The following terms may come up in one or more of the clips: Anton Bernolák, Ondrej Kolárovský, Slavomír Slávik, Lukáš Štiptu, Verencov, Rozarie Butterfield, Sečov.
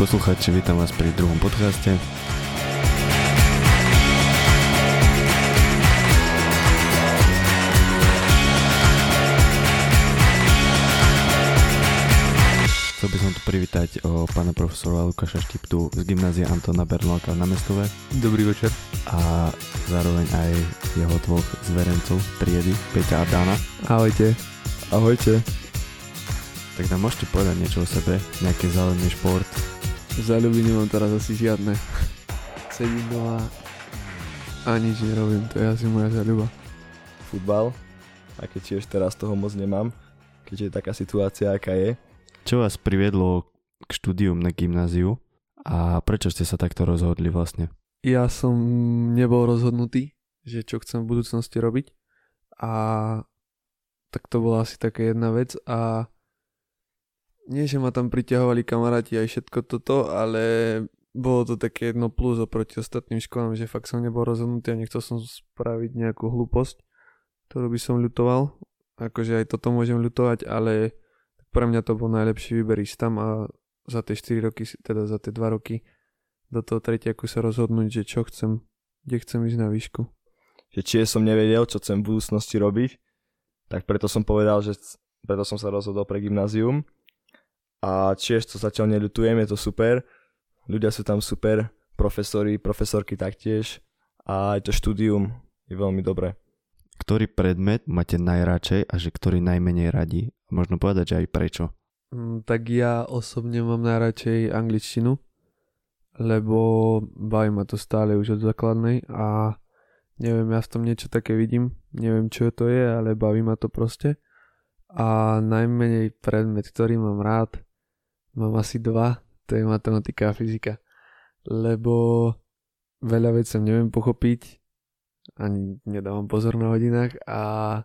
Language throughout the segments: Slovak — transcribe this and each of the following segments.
poslucháči, vítam vás pri druhom podcaste. Chcel by som tu privítať pána profesora Lukáša Štiptu z gymnázia Antona Bernoláka na Mestove. Dobrý večer. A zároveň aj jeho dvoch z Verencov triedy, Peťa a Dana. Ahojte. Ahojte. Tak nám môžete povedať niečo o sebe, nejaký záľubný šport? Záľuby nemám teraz asi žiadne. Sedím doma a nič nerobím, to je asi moja záľuba. Futbal, a keď tiež teraz toho moc nemám, keďže je taká situácia, aká je. Čo vás priviedlo k štúdiu na gymnáziu a prečo ste sa takto rozhodli vlastne? Ja som nebol rozhodnutý, že čo chcem v budúcnosti robiť, a tak to bola asi taká jedna vec, a nie, že ma tam priťahovali kamaráti aj všetko toto, ale bolo to také jedno plus oproti ostatným školám, že fakt som nebol rozhodnutý a nechcel som spraviť nejakú hlúposť, ktorú by som ľutoval. Akože aj toto môžem ľutovať, ale pre mňa to bol najlepší výber ísť tam a za tie 4 roky, teda za tie 2 roky do toho tretiaku sa rozhodnúť, že čo chcem, kde chcem ísť na výšku. Že čiže som nevedel, čo chcem v budúcnosti robiť, tak preto som povedal, že preto som sa rozhodol pre gymnázium. A čiže to zatiaľ neľutujem, je to super. Ľudia sú tam super, profesori, profesorky taktiež, a aj to štúdium je veľmi dobré. Ktorý predmet máte najradšej a že ktorý najmenej radí? Možno povedať, že aj prečo. Tak ja osobne mám najradšej angličtinu, lebo baví ma to stále už od základnej a neviem, ja v tom niečo také vidím, neviem čo to je, ale baví ma to proste. A najmenej predmet, ktorý mám rád, mám asi dva, to je matematika a fyzika, lebo veľa vecí neviem pochopiť, ani nedávam pozor na hodinách a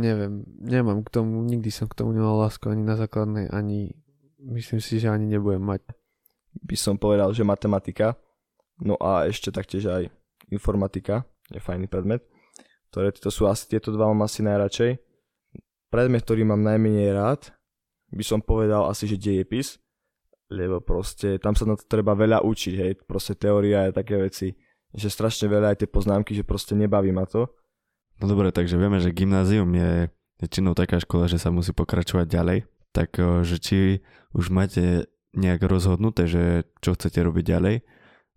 neviem, nemám k tomu, nikdy som k tomu nemal lásku ani na základnej, ani myslím si, že ani nebudem mať. By som povedal, že matematika, no a ešte taktiež aj informatika, je fajný predmet, ktoré to sú asi, tieto dva mám asi najradšej. Predmet, ktorý mám najmenej rád, by som povedal asi, že dejepis, lebo proste tam sa na to treba veľa učiť, hej, proste teória a také veci, že strašne veľa aj tie poznámky, že proste nebaví ma to. No dobre, takže vieme, že gymnázium je väčšinou taká škola, že sa musí pokračovať ďalej. Tak, že či už máte nejak rozhodnuté, že čo chcete robiť ďalej,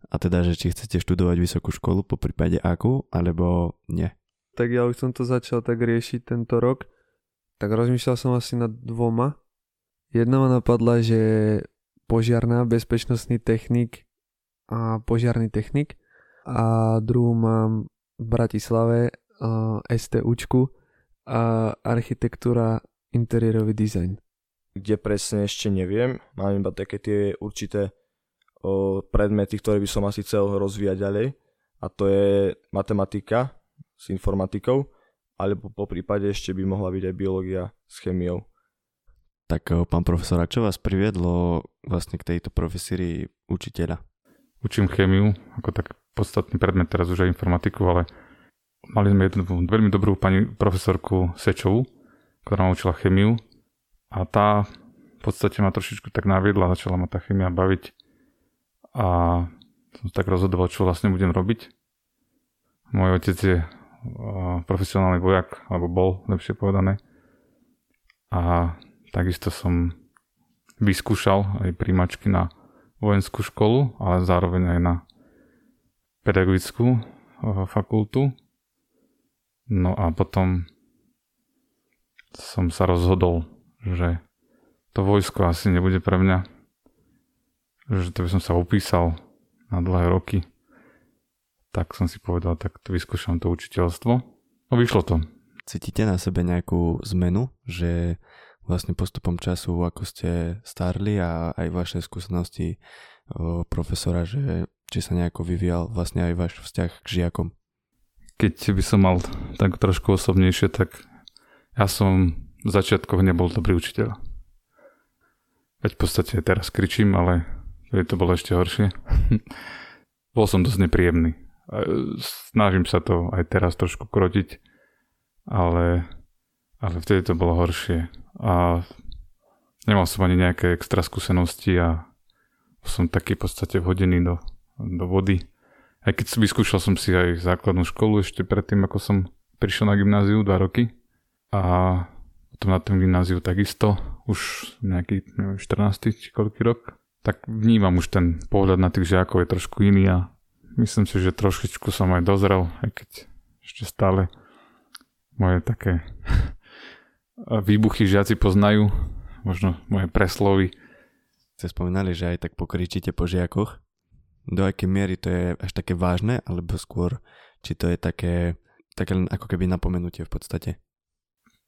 a teda, že či chcete študovať vysokú školu, po prípade akú, alebo nie. Tak ja už som to začal tak riešiť tento rok, tak rozmýšľal som asi nad dvoma. Jedna ma napadla, že požiarna, bezpečnostný technik a požiarny technik, a druhú mám v Bratislave, STUčku, a architektúra, interiérový dizajn. Kde presne ešte neviem, mám iba také tie určité predmety, ktoré by som asi chcel rozvíjať ďalej, a to je matematika s informatikou, alebo po prípade ešte by mohla byť aj biológia s chemiou. Tak pán profesor, čo vás priviedlo vlastne k tejto profesii učiteľa? Učím chemiu, ako tak podstatný predmet, teraz už aj informatiku, ale mali sme jednu veľmi dobrú pani profesorku Sečovu, ktorá ma učila chemiu, a tá v podstate ma trošičku tak naviedla, začala ma tá chemia baviť a som tak rozhodoval, čo vlastne budem robiť. Môj otec je profesionálny vojak, alebo bol, lepšie povedané, a takisto som vyskúšal aj príjmačky na vojenskú školu, ale zároveň aj na pedagogickú fakultu. No a potom som sa rozhodol, že to vojsko asi nebude pre mňa, že to by som sa upísal na dlhé roky. Tak som si povedal, tak to vyskúšam to učiteľstvo. No vyšlo to. Cítite na sebe nejakú zmenu, že vlastne postupom času, ako ste starli, a aj vaše skúsenosti profesora, že či sa nejako vyvíjal vlastne aj váš vzťah k žiakom? Keď by som mal tak trošku osobnejšie, tak ja som v začiatkoch nebol dobrý učiteľ. Veď v podstate teraz kričím, ale to bolo ešte horšie. Bol som dosť nepríjemný. Snažím sa to aj teraz trošku krotiť, ale vtedy to bolo horšie. A nemal som ani nejaké extra skúsenosti a som taký v podstate vhodený do vody. Aj keď vyskúšal som si aj základnú školu ešte predtým, ako som prišiel na gymnáziu 2 roky. A potom na tom gymnáziu takisto, už nejaký 14. či koľký rok. Tak vnímam už ten pohľad na tých žiakov je trošku iný a myslím si, že trošičku som aj dozrel, aj keď ešte stále moje také výbuchy žiaci poznajú, možno moje preslovy. Ste spomínali, že aj tak pokričíte po žiakoch. Do akej miery to je až také vážne, alebo skôr, či to je také ako keby napomenutie v podstate?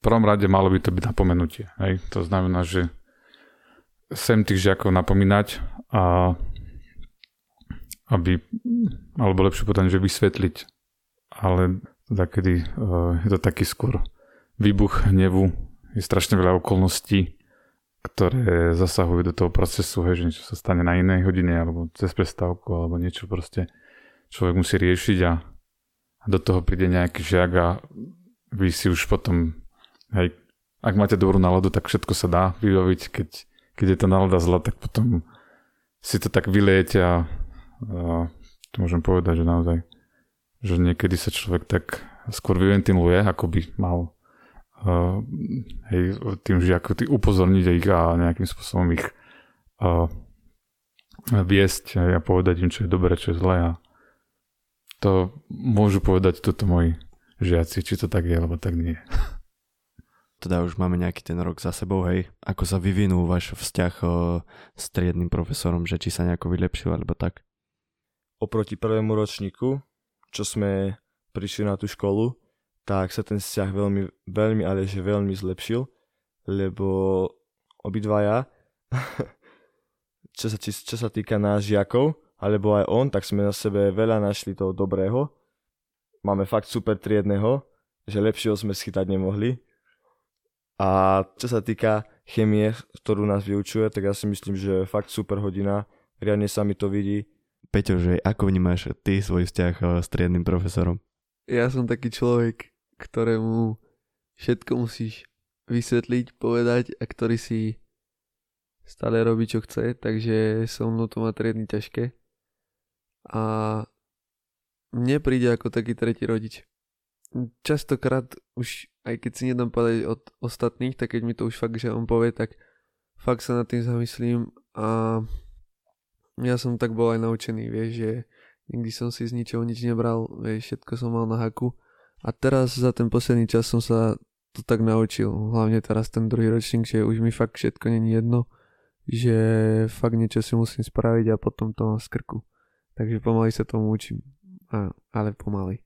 V prvom rade malo by to byť napomenutie. Hej? To znamená, že sem tých žiakov napomínať a alebo lepšie potom, že vysvetliť. Ale takedy je to taký skôr výbuch hnevu. Je strašne veľa okolností, ktoré zasahujú do toho procesu, hej, že niečo sa stane na inej hodine, alebo cez prestávku, alebo niečo proste človek musí riešiť a do toho príde nejaký žiak a vy si už potom, hej, ak máte dobrú náladu, tak všetko sa dá vybaviť, keď je tá nálada zlá, tak potom si to tak vylejete a to môžem povedať, že naozaj, že niekedy sa človek tak skôr vyventiluje, ako by mal hej, tým žiakom upozorniť ich a nejakým spôsobom ich viesť a povedať im, čo je dobré, čo je zlé. A to môžu povedať toto moji žiaci, či to tak je, alebo tak nie. Teda už máme nejaký ten rok za sebou, hej. Ako sa vyvinul váš vzťah s triednym profesorom, že či sa nejako vylepšil, alebo tak? Oproti prvému ročníku, čo sme prišli na tú školu, tak sa ten vzťah veľmi, veľmi, ale že veľmi zlepšil, lebo obidvaja, čo sa týka nás žiakov, alebo aj on, tak sme na sebe veľa našli toho dobrého. Máme fakt super triedného, že lepšieho sme schytať nemohli. A čo sa týka chemie, ktorú nás vyučuje, tak ja si myslím, že fakt super hodina, riadne sa mi to vidí. Peťo, že ako vnímaš ty svoj vzťah s triednym profesorom? Ja som taký človek, ktorému všetko musíš vysvetliť, povedať a ktorý si stále robí, čo chce, takže so mnou to má triedny ťažké. A mne príde ako taký tretí rodič. Častokrát už aj keď si nedám povedať od ostatných, tak keď mi to už fakt, že on povie, tak fakt sa nad tým zamyslím a ja som tak bol aj naučený, vieš, že nikdy som si z ničoho nič nebral, vieš, všetko som mal na haku a teraz za ten posledný čas som sa to tak naučil, hlavne teraz ten druhý ročník, že už mi fakt všetko není jedno, že fakt niečo si musím spraviť a potom to mám z krku, takže pomaly sa tomu učím, ale pomaly.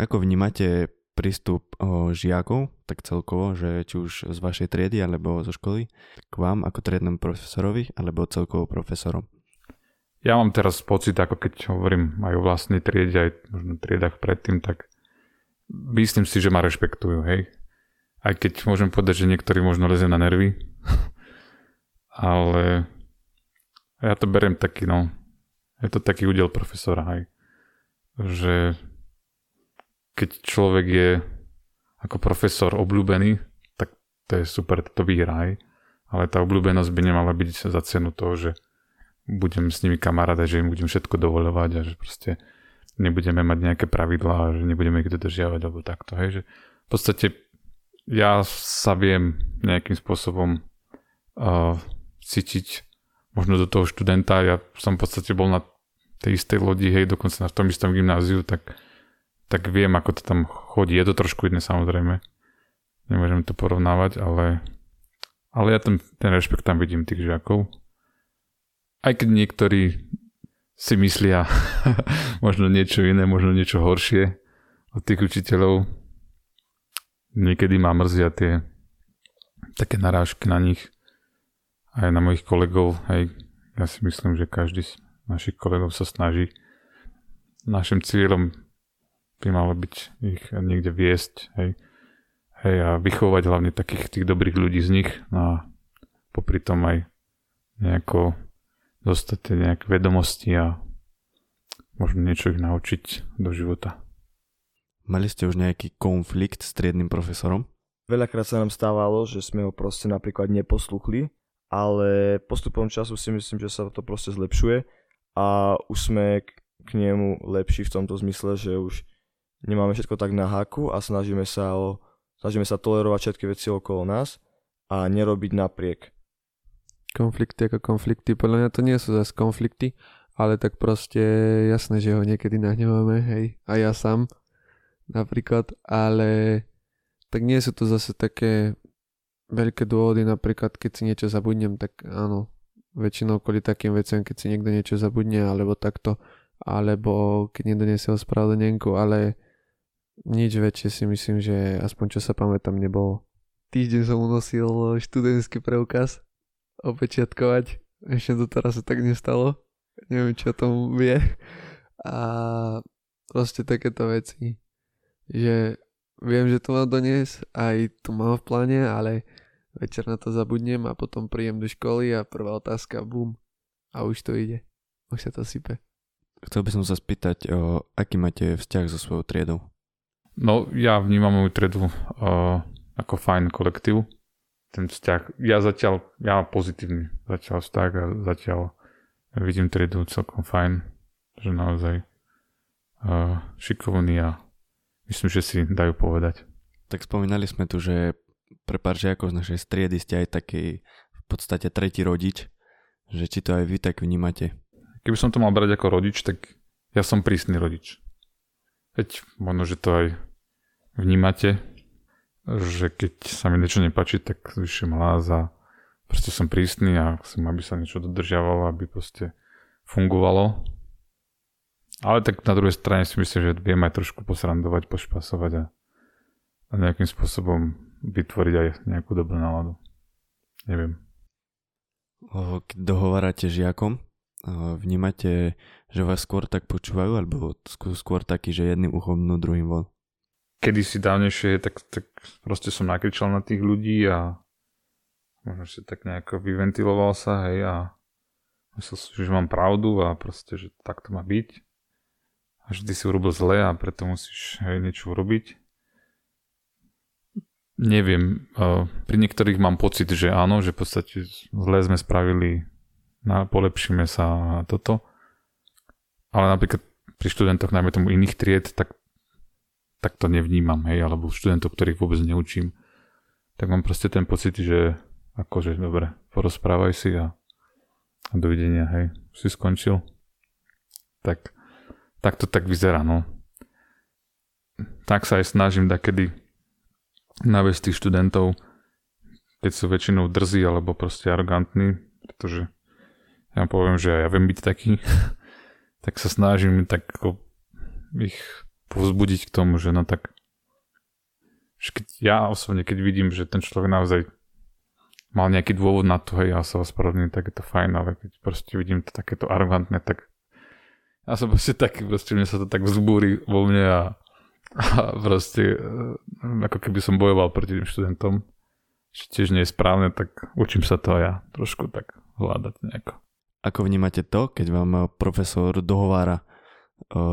Ako vnímate prístup žiakov, tak celkovo, že či už z vašej triedy alebo zo školy k vám ako triednemu profesorovi alebo celkovo profesorom? Ja mám teraz pocit, ako keď hovorím aj o vlastnej triede, aj možno triedách predtým, tak myslím si, že ma rešpektujú, hej. Aj keď môžem povedať, že niektorí možno lezie na nervy, ale ja to beriem taký, no, je to taký údel profesora, hej, že keď človek je ako profesor obľúbený, tak to je super, to vyhrá aj. Ale tá obľúbenosť by nemala byť za cenu toho, že budem s nimi kamaráda, že im budem všetko dovoľovať a že proste nebudeme mať nejaké pravidlá, že nebudeme ich dodržiavať alebo takto. Hej. Že v podstate ja sa viem nejakým spôsobom cítiť možno do toho študenta. Ja som v podstate bol na tej istej lodi, hej, dokonca na tom istom gymnáziu, tak viem, ako to tam chodí. Je to trošku iné, samozrejme. Nemôžem to porovnávať, ale ja ten rešpekt tam vidím tých žiakov. Aj keď niektorí si myslia možno niečo iné, možno niečo horšie od tých učiteľov. Niekedy ma mrzia tie také narážky na nich. Aj na mojich kolegov. Aj ja si myslím, že každý z našich kolegov sa snaží. Našim cieľom by malo byť ich niekde viesť, hej, a vychovať hlavne takých tých dobrých ľudí z nich, no a popri tom aj nejako dostať nejaké vedomosti a možno niečo ich naučiť do života. Mali ste už nejaký konflikt s triednym profesorom? Veľakrát sa nám stávalo, že sme ho proste napríklad neposluchli ale postupom času si myslím, že sa to proste zlepšuje a už sme k nemu lepší v tomto zmysle, že už nemáme všetko tak na háku a snažíme sa tolerovať všetky veci okolo nás a nerobiť napriek. Konflikty ako konflikty, podľa mňa to nie sú zase konflikty, ale tak proste jasné, že ho niekedy nahneváme, hej, a ja sám napríklad, ale tak nie sú to zase také veľké dôvody, napríklad keď si niečo zabudnem, tak áno, väčšinou kvôli takým veciam, keď si niekto niečo zabudne, alebo takto, alebo keď nedoniesie ospravedlnenku, ale nič väčšie si myslím, že aspoň čo sa pamätám nebolo. Týždeň som unosil študentský preukaz opečiatkovať, ešte doteraz sa tak nestalo, neviem čo o tom vie a proste takéto veci, že viem, že to mám doniesť, aj to mám v pláne, ale večer na to zabudnem a potom príjem do školy a prvá otázka, bum, a už to ide, už sa to sype. Chcel by som sa spýtať, aký máte vzťah so svojou triedou? No, ja vnímam moju triedu ako fajn kolektív. Ten vzťah, ja pozitívny zatiaľ vzťah a zatiaľ vidím triedu celkom fajn, že naozaj šikovný a myslím, že si dajú povedať. Tak spomínali sme tu, že pre pár žiakov z našej striedy ste aj taký v podstate tretí rodič, že či to aj vy tak vnímate? Keby som to mal brať ako rodič, tak ja som prísny rodič. Veď možno, že to aj vnímate, že keď sa mi niečo nepáči, tak zvyším hlas a proste som prísny a chcem, aby sa niečo dodržiavalo, aby proste fungovalo. Ale tak na druhej strane si myslím, že viem aj trošku posrandovať, pošpasovať a nejakým spôsobom vytvoriť aj nejakú dobrú náladu. Neviem. Keď dohovárate žiakom, vnímate, že vás skôr tak počúvajú, alebo skôr taký, že jedným uchom dnu, druhým von? Kedysi dávnejšie, tak proste som nakričal na tých ľudí a možno si tak nejako vyventiloval sa, hej, a myslel si, že mám pravdu a proste, že tak to má byť. A vždy si urobil zle a preto musíš niečo urobiť. Neviem, pri niektorých mám pocit, že áno, že v podstate zle sme spravili, polepšíme sa na toto. Ale napríklad pri študentoch, najmä tomu iných tried, tak to nevnímam, hej, alebo študentov, ktorých vôbec neučím, tak mám proste ten pocit, že akože dobre, porozprávaj si a dovidenia, hej, si skončil. Tak to tak vyzerá, no. Tak sa aj snažím dakedy naviesť tých študentov, keď sú väčšinou drzí alebo proste arogantní, pretože ja poviem, že ja viem byť taký, tak sa snažím tak ich povzbudiť k tomu, že no tak ja osobne, keď vidím, že ten človek naozaj mal nejaký dôvod na to, hej, ja sa ospravedlním, tak je to fajn, ale keď proste vidím to takéto arogantné, tak ja som proste taký, proste mne sa to tak vzbúri vo mne a proste ako keby som bojoval proti tým študentom, čo tiež nie je správne, tak učím sa to a ja trošku tak hľadať nejako. Ako vnímate to, keď vám profesor dohovára,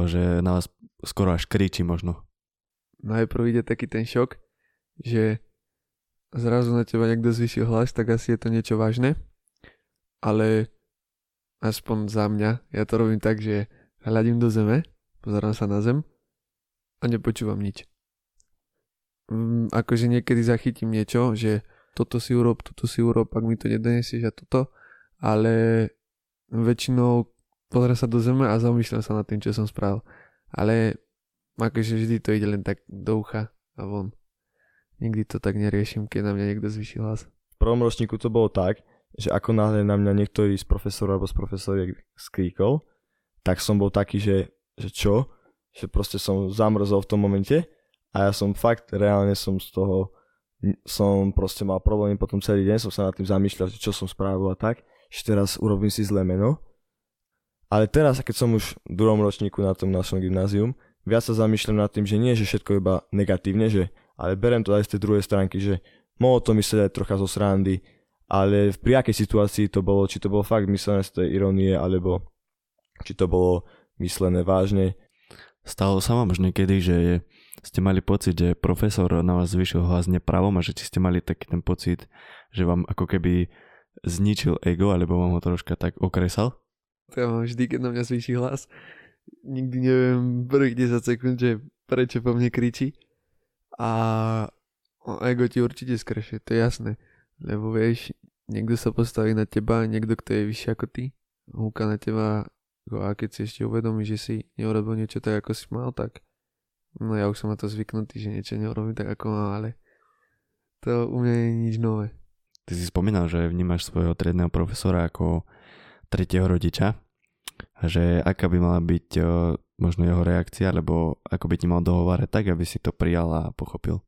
že na vás skoro až kričí možno? Najprv ide taký ten šok, že zrazu na teba niekto zvýšil hlas, tak asi je to niečo vážne, ale aspoň za mňa, ja to robím tak, že hľadím do zeme, pozerám sa na zem a nepočúvam nič. Akože niekedy zachytím niečo, že toto si urob, ak mi to nedonesieš a toto, ale väčšinou pozerám sa do zeme a zamýšľam sa nad tým, čo som spravil. Ale akože vždy to ide len tak do ucha a von. Nikdy to tak neriešim, keď na mňa niekto zvýši hlas. V prvom ročníku to bolo tak, že ako náhle na mňa niektorý z profesorov alebo z profesoriek skríkol, tak som bol taký, že čo? Že proste som zamrzol v tom momente a ja som fakt, reálne som z toho, som proste mal problémy potom celý deň, som sa nad tým zamýšľal, čo som spravil a tak, že teraz urobím si zlé meno. Ale teraz, keď som už v druhom ročníku na tom našom gymnázium, viac sa zamýšľam nad tým, že nie, že všetko iba negatívne, že, ale berem to aj z tej druhej stránky, že mohol to mysleť aj trocha zo srandy, ale pri akej situácii to bolo, či to bolo fakt myslené z tej irónie, alebo či to bolo myslené vážne. Stalo sa vám už niekedy, že ste mali pocit, že profesor na vás zvýšil hlas nepravom a že či ste mali taký ten pocit, že vám ako keby zničil ego, alebo vám ho troška tak okresal? Ja mám vždy, keď na mňa zvýši hlas. Nikdy neviem prvých 10 sekúnd, že prečo po mne kričí. A ego ti určite skrešie, to je jasné. Lebo vieš, niekto sa postaví na teba, niekto, kto je vyšší ako ty, húka na teba a keď si ešte uvedomí, že si neurobil niečo tak, ako si mal, tak no ja už som na to zvyknutý, že niečo neurobím tak, ako mám, ale to u mňa je nič nové. Ty si spomínal, že vnímaš svojho triedneho profesora ako tretieho rodiča, že aká by mala byť možno jeho reakcia, alebo ako by ti mal dohovárať tak, aby si to prijal a pochopil?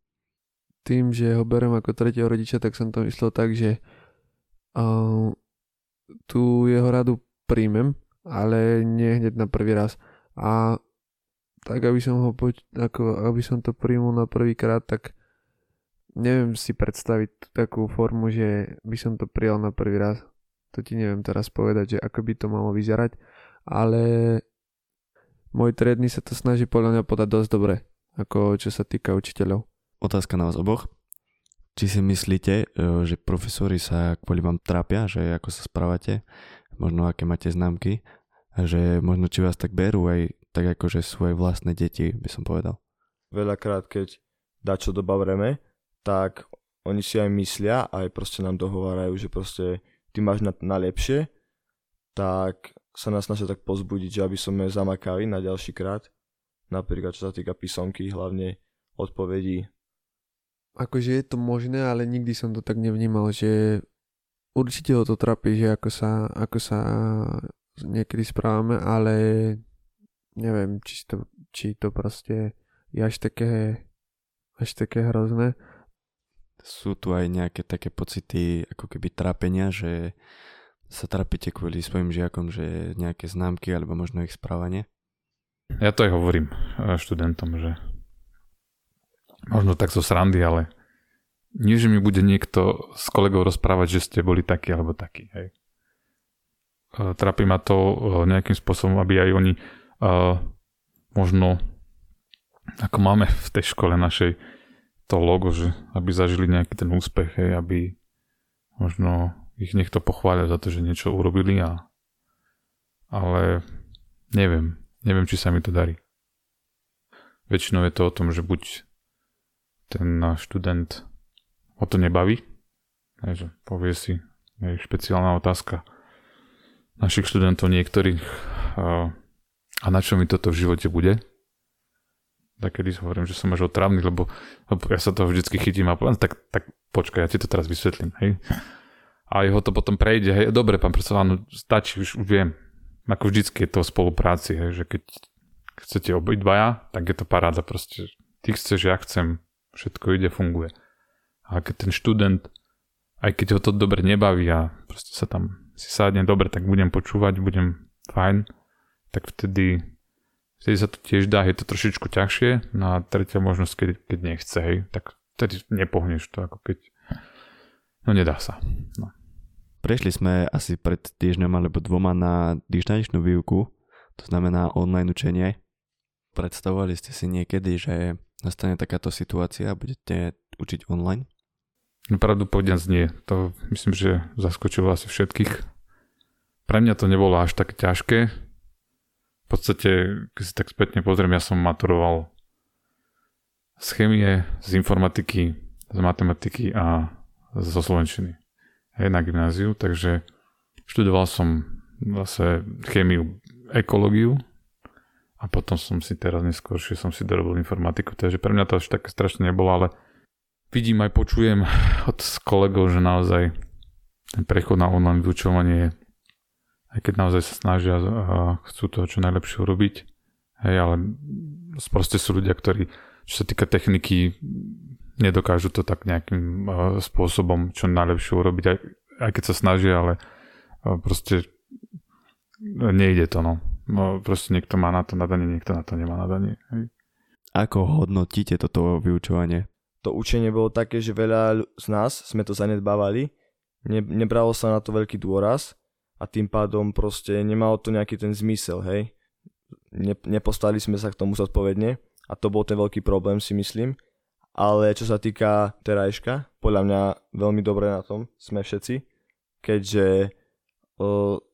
Tým, že ho berem ako tretieho rodiča, tak som to myslel tak, že tú jeho radu príjmem, ale nie hneď na prvý raz. A tak, aby som to príjmul na prvý krát, tak neviem si predstaviť takú formu, že by som to prijal na prvý raz. To ti neviem teraz povedať, že ako by to malo vyzerať, ale môj triedny sa to snaží podľa mňa podať dosť dobre, ako čo sa týka učiteľov. Otázka na vás oboch. Či si myslíte, že profesori sa kvôli vám trápia, že ako sa správate, možno aké máte známky, že možno či vás tak berú aj tak akože svoje vlastné deti, by som povedal. Veľakrát, keď dačo dobavreme, tak oni si aj myslia, aj proste nám dohovárajú, že proste ty máš na lepšie, tak sa nás snažia tak pozbudiť, že aby sme zamakali na ďalší krát. Napríklad, čo sa týka písomky, hlavne odpovedí. Akože je to možné, ale nikdy som to tak nevnímal, že určite ho to trápi, že ako sa niekedy správame, ale neviem, či to proste je až také hrozné. Sú tu aj nejaké také pocity, ako keby trápenia, že sa trápite kvôli svojim žiakom, že nejaké známky alebo možno ich správanie? Ja to aj hovorím študentom, že možno tak zo srandy, ale nie, že mi bude niekto s kolegou rozprávať, že ste boli takí alebo takí. Hej. Trápi ma to nejakým spôsobom, aby aj oni možno, ako máme v tej škole našej, to logo, že aby zažili nejaký ten úspech, hej, aby možno ich niekto pochváľal za to, že niečo urobili, ale neviem, či sa mi to darí. Väčšinou je to o tom, že buď ten študent o to nebaví, hej, že povie si, je špeciálna otázka našich študentov niektorých a na čo mi toto v živote bude? Tak kedy hovorím, že som až otrávny, lebo ja sa toho vždycky chytím a poviem, tak počkaj, ja ti to teraz vysvetlím, hej. A jeho to potom prejde, hej, dobre, pán profesor, no stačí, už viem. Ako vždycky je to o spolupráci, hej, že keď chcete obidvaja, tak je to paráda, proste ty chceš, ja chcem, všetko ide, funguje. A keď ten študent, aj keď ho to dobre nebaví a proste sa tam si sádne, dobre, tak budem počúvať, budem fajn, tak vtedy sa to tiež dá, je to trošičku ťažšie. No a tretia možnosť, keď nechce, hej, tak vtedy nepohneš to, ako keď... No nedá sa. No. Prešli sme asi pred týždňom alebo dvoma na distančnú výuku, to znamená online učenie. Predstavovali ste si niekedy, že nastane takáto situácia a budete učiť online? No pravdu povediac nie. To myslím, že zaskočilo asi všetkých. Pre mňa to nebolo až tak ťažké. V podstate, keď si tak spätne pozriem, ja som maturoval z chémie, z informatiky, z matematiky a zo slovenčiny. Hej, na gymnáziu, takže študoval som zase chémiu, ekológiu a potom som si teraz neskôršie dorobil informatiku, takže pre mňa to až také strašne nebolo, ale vidím aj počujem od kolegov, že naozaj ten prechod na online vyučovanie je, aj keď naozaj sa snažia a chcú toho čo najlepšie urobiť. Hej, ale proste sú ľudia, ktorí, čo sa týka techniky, nedokážu to tak nejakým spôsobom čo najlepšie urobiť, aj keď sa snažia, ale proste nejde to, no. Proste niekto má na to nadanie, niekto na to nemá nadanie. Hej. Ako hodnotíte toto vyučovanie? To učenie bolo také, že veľa z nás sme to zanedbávali, nebralo sa na to veľký dôraz, a tým pádom proste nemalo to nejaký ten zmysel, hej. Nepostali sme sa k tomu zodpovedne a to bol ten veľký problém, si myslím. Ale čo sa týka terajška, podľa mňa veľmi dobre na tom sme všetci, keďže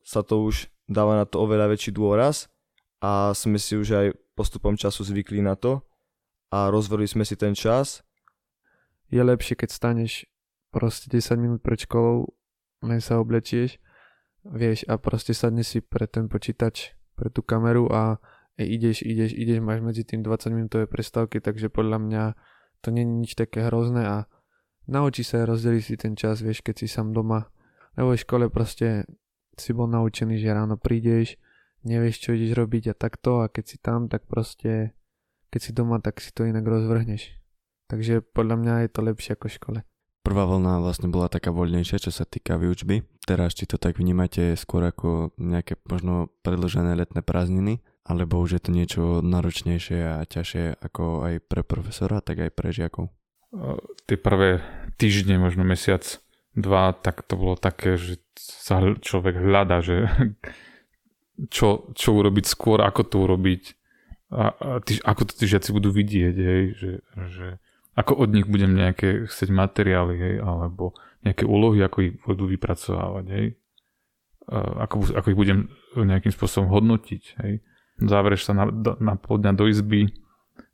sa to už dáva na to oveľa väčší dôraz a sme si už aj postupom času zvykli na to a rozvrli sme si ten čas. Je lepšie, keď staneš proste 10 minút pred školou, len sa oblečieš, vieš, a proste sadneš si pre ten počítač, pre tú kameru a ideš, máš medzi tým 20 minútové prestávky, takže podľa mňa to nie je nič také hrozné a naučí sa aj rozdeliť si ten čas, vieš, keď si sám doma. Lebo v škole proste si bol naučený, že ráno prídeš, nevieš, čo ideš robiť a takto, a keď si tam, tak proste, keď si doma, tak si to inak rozvrhneš. Takže podľa mňa je to lepšie ako v škole. Prvá vlna vlastne bola taká voľnejšia, čo sa týka výučby. Teraz, či to tak vnímate skôr ako nejaké možno predĺžené letné prázdniny, alebo už je to niečo náročnejšie a ťažšie ako aj pre profesora, tak aj pre žiakov? Tie prvé týždne, možno mesiac, dva, tak to bolo také, že sa človek hľadá, že čo urobiť skôr, ako to urobiť a ako to tí žiaci budú vidieť, hej, že ako od nich budem nejaké chceť materiály, hej, alebo nejaké úlohy, ako ich budú vypracovávať, hej, ako ich budem nejakým spôsobom hodnotiť, hej. Závereš sa na pol dňa do izby,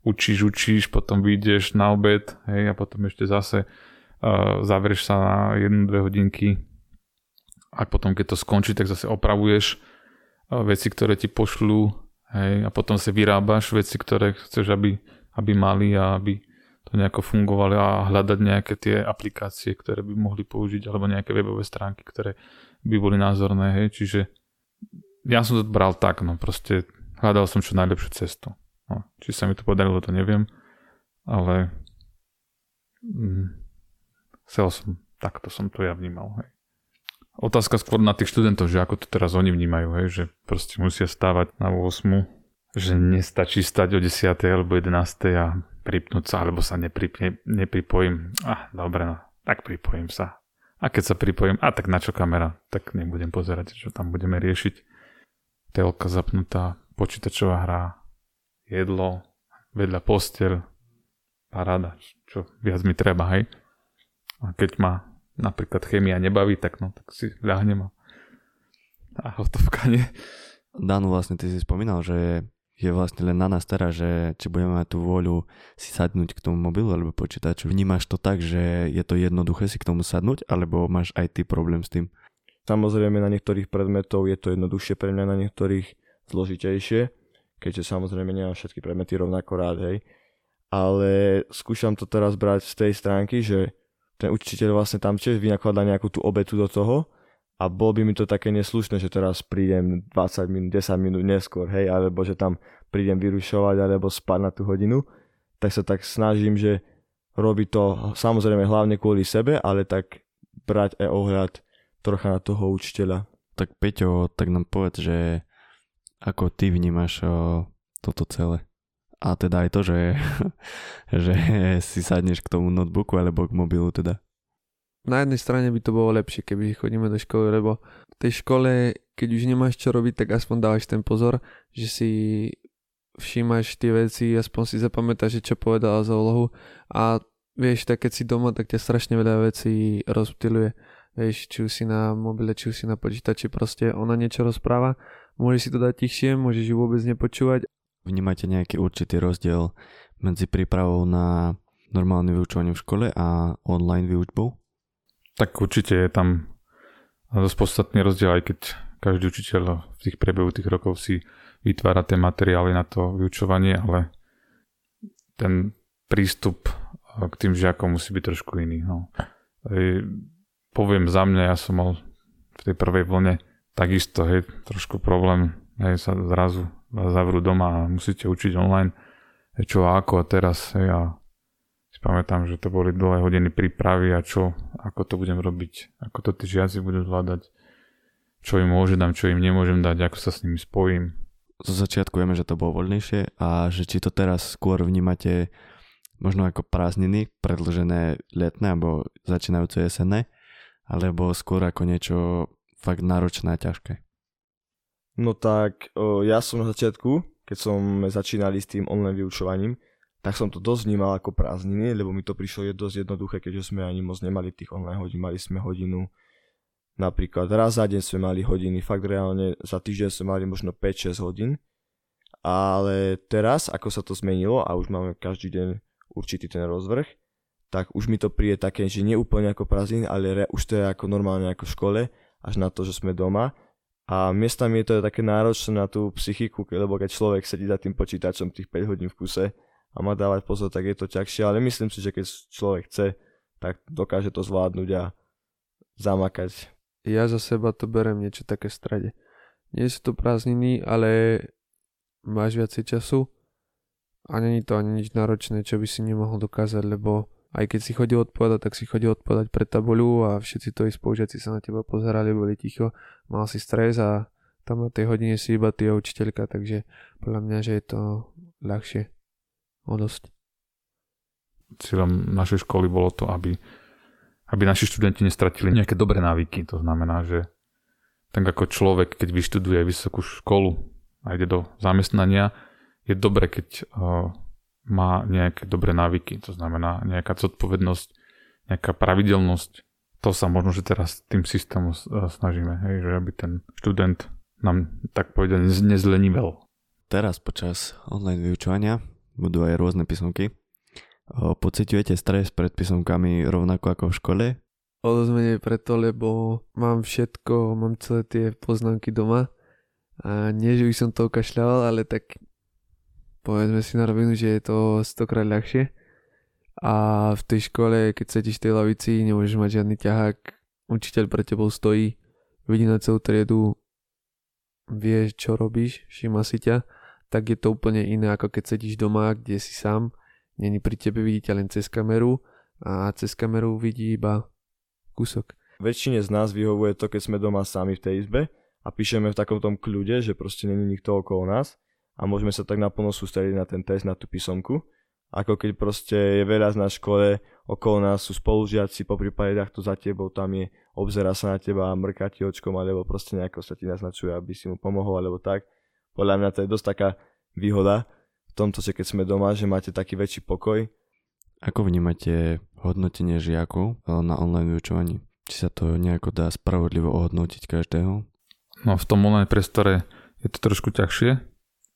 učíš, potom vyjdeš na obed, hej, a potom ešte zase závereš sa na 1-2 hodinky a potom keď to skončí, tak zase opravuješ veci, ktoré ti pošľú, hej, a potom si vyrábaš veci, ktoré chceš, aby mali a aby to nejako fungovali a hľadať nejaké tie aplikácie, ktoré by mohli použiť, alebo nejaké webové stránky, ktoré by boli názorné, hej, čiže ja som to bral tak, no proste hľadal som čo najlepšiu cestu. No, či sa mi to podarilo, to neviem, ale chcel som, takto som to ja vnímal, hej. Otázka skôr na tých študentov, že ako to teraz oni vnímajú, hej, že proste musia stávať na 8, že nestačí stať o 10 alebo 11 a pripnúť sa, alebo sa nepripojím. Dobre, no, tak pripojím sa. A keď sa pripojím, tak na čo kamera? Tak nebudem pozerať, čo tam budeme riešiť. Telka zapnutá, počítačová hra, jedlo, vedľa posteľ, paráda, čo viac mi treba, hej. A keď ma napríklad chémia nebaví, tak si ľahnem a hotovka, nie? Danu, vlastne ty si spomínal, že je vlastne len na nás teraz, že či budeme mať tú vôľu si sadnúť k tomu mobilu alebo počítaču. Vnímaš to tak, že je to jednoduché si k tomu sadnúť, alebo máš aj ty problém s tým? Samozrejme na niektorých predmetov je to jednoduchšie pre mňa, na niektorých zložitejšie, keďže samozrejme nemám všetky predmety rovnako rád, hej. Ale skúšam to teraz brať z tej stránky, že ten učiteľ vlastne tam tiež vynakladá nejakú tú obetu do toho a bolo by mi to také neslušné, že teraz prídem 20 minút, 10 minút neskôr, hej, alebo že tam prídem vyrušovať alebo spať na tú hodinu, tak sa tak snažím, že robiť to samozrejme hlavne kvôli sebe, ale tak brať aj ohľad trocha na toho učiteľa. Tak Peťo, tak nám povedz, že ako ty vnímaš toto celé? A teda aj to, že si sadneš k tomu notebooku alebo k mobilu teda. Na jednej strane by to bolo lepšie, keby chodíme do školy, lebo v tej škole, keď už nemáš čo robiť, tak aspoň dávaš ten pozor, že si všímaš tie veci, aspoň si zapamätáš, čo povedala za úlohu a vieš, tak keď si doma, tak ťa strašne veľa vecí rozptýľuje. Vieš, či už si na mobile, či už si na počítači, proste ona niečo rozpráva, môžeš si to dať tichšie, môžeš ju vôbec nepočúvať. Vnímate nejaký určitý rozdiel medzi prípravou na normálne vyučovanie v škole a online výučbou? Tak určite je tam dosť podstatný rozdiel, aj keď každý učiteľ v tých priebehu tých rokov si vytvára tie materiály na to vyučovanie, ale ten prístup k tým žiakom musí byť trošku iný. No. Poviem za mňa, ja som mal v tej prvej vlne takisto, hej, trošku problém, hej, sa zrazu vás zavrú doma a musíte učiť online, čo a ako a teraz. Ja si pamätám, že to boli dlhé hodiny prípravy a čo, ako to budem robiť, ako to tí žiaci budú zvládať, čo im môžem dať, čo im nemôžem dať, ako sa s nimi spojím. Zo začiatku vieme, že to bolo voľnejšie a že či to teraz skôr vnímate možno ako prázdniny, predĺžené letné alebo začínajúce jesenné, alebo skôr ako niečo fakt náročné a ťažké. No tak ja som na začiatku, keď som začínali s tým online vyučovaním, tak som to dosť vnímal ako prázdniny, lebo mi to prišlo dosť jednoduché, keďže sme ani moc nemali tých online hodín, mali sme hodinu Napríklad raz za deň sme mali hodiny, fakt reálne za týždeň sme mali možno 5-6 hodín. Ale teraz, ako sa to zmenilo a už máme každý deň určitý ten rozvrh, tak už mi to príde také, že nie úplne ako prázdnin, ale už to je ako normálne ako v škole, až na to, že sme doma. A miestami je to také náročné na tú psychiku, lebo keď človek sedí za tým počítačom tých 5 hodín v kuse a má dávať pozor, tak je to ťažšie, ale myslím si, že keď človek chce, tak dokáže to zvládnuť a zamakať. Ja za seba to berem niečo také strade. Nie sú to prázdniny, ale máš viacej času a není to ani nič náročné, čo by si nemohol dokázať, lebo aj keď si chodil odpovedať, tak si chodil odpovedať pre tabuľu a všetci tvoji spolužiaci sa na teba pozerali, boli ticho, mal si stres a tam na tej hodine si iba ty a učiteľka, takže podľa mňa, že je to ľahšie o dosť. Cieľom našej školy bolo to, aby naši študenti nestratili nejaké dobré návyky, to znamená, že tak ako človek, keď vyštuduje vysokú školu a ide do zamestnania, je dobre, keď má nejaké dobré návyky, to znamená nejaká zodpovednosť, nejaká pravidelnosť. To sa možno, že teraz tým systémom snažíme, hej, že aby ten študent nám, tak povedať, nezlenivel. Teraz počas online vyučovania budú aj rôzne písomky. Pociťujete stres pred písomkami rovnako ako v škole? O dosť menej preto, lebo mám všetko, mám celé tie poznámky doma a nie, že by som to okašľaval, ale tak povedzme si na rovinu, že je to 100-krát ľahšie a v tej škole, keď sedíš v tej lavici, nemôžeš mať žiadny ťahák, učiteľ pre tebou stojí, vidí na celú triedu, vie, čo robíš, všimá si ťa, tak je to úplne iné, ako keď sedíš doma, kde si sám, neni pri tebe, vidí ťa len cez kameru a cez kameru vidí iba kúsok. Väčšine z nás vyhovuje to, keď sme doma sami v tej izbe a píšeme v takom tom kľude, že proste není nikto okolo nás. A môžeme sa tak naplno sústrediť na ten test, na tú písomku. Ako keď proste je veľa z nás v škole, okolo nás sú spolužiaci, po prípade takto za tebou tam je, obzerá sa na teba a mrká ti očkom, alebo proste nejako sa ti naznačuje, aby si mu pomohol, alebo tak. Podľa mňa to je dosť taká výhoda v tomto, že keď sme doma, že máte taký väčší pokoj. Ako vnímate hodnotenie žiakov na online vyučovaní? Či sa to nejako dá spravodlivo ohodnotiť každého? No v tom online priestore je to trošku ťažšie.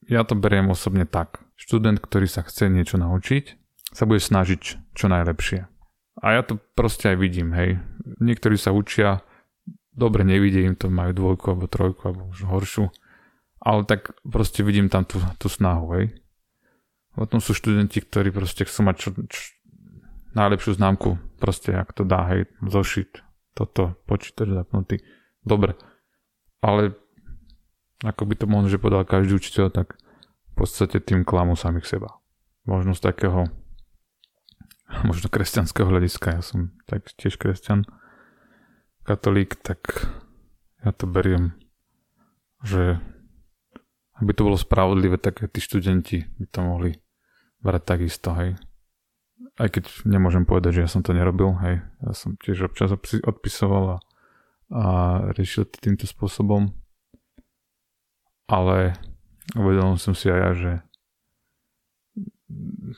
Ja to beriem osobne tak. Študent, ktorý sa chce niečo naučiť, sa bude snažiť čo najlepšie. A ja to proste aj vidím, hej. Niektorí sa učia, dobre nevidie im to, majú 2 alebo 3, alebo už horšiu, ale tak proste vidím tam tú snahu, hej. Potom sú študenti, ktorí proste chcú mať najlepšiu známku, proste jak to dá, hej, zošit, toto, počítač zapnutý, dobre. Ale ako by to možno, že podal každý učiteľ, tak v podstate tým klamú samých seba. Možno z takého, možno kresťanského hľadiska, ja som tak tiež kresťan, katolík, tak ja to beriem, že aby to bolo spravodlivé, tak tí študenti by to mohli brať takisto, hej. Aj keď nemôžem povedať, že ja som to nerobil, hej. Ja som tiež občas odpisoval a riešil to týmto spôsobom. Ale uvedomil som si aj ja, že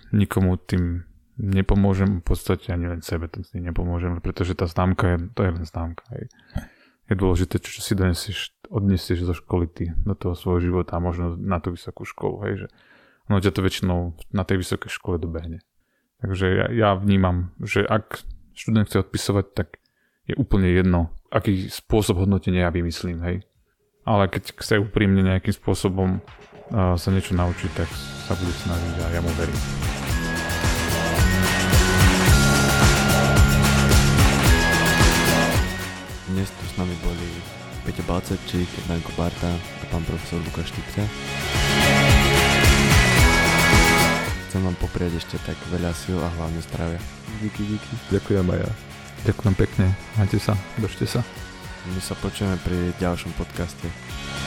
nikomu tým nepomôžem, v podstate ani len sebe tým nepomôžem, pretože tá známka to je len známka. Hej. Je dôležité, čo si odnesieš zo školy ty do toho svojho života a možno na tú vysokú školu. Hej, že ono ťa to väčšinou na tej vysokej škole dobehne. Takže ja vnímam, že ak študent chce odpisovať, tak je úplne jedno, aký spôsob hodnotenia ja vymyslím, hej. Ale keď sa úprimne nejakým spôsobom sa niečo naučiť, tak sa bude snažiť a ja mu verím. Dnes tu s nami boli Peťo Balcerčík, Danko Barta a pán profesor Lukáš Štiptu. Chcem vám poprieť ešte tak veľa síl a hlavne zdravia. Díky. Ďakujem aj ja. Ďakujem pekne. Majte sa, držte sa. My sa počujeme pri ďalšom podcaste.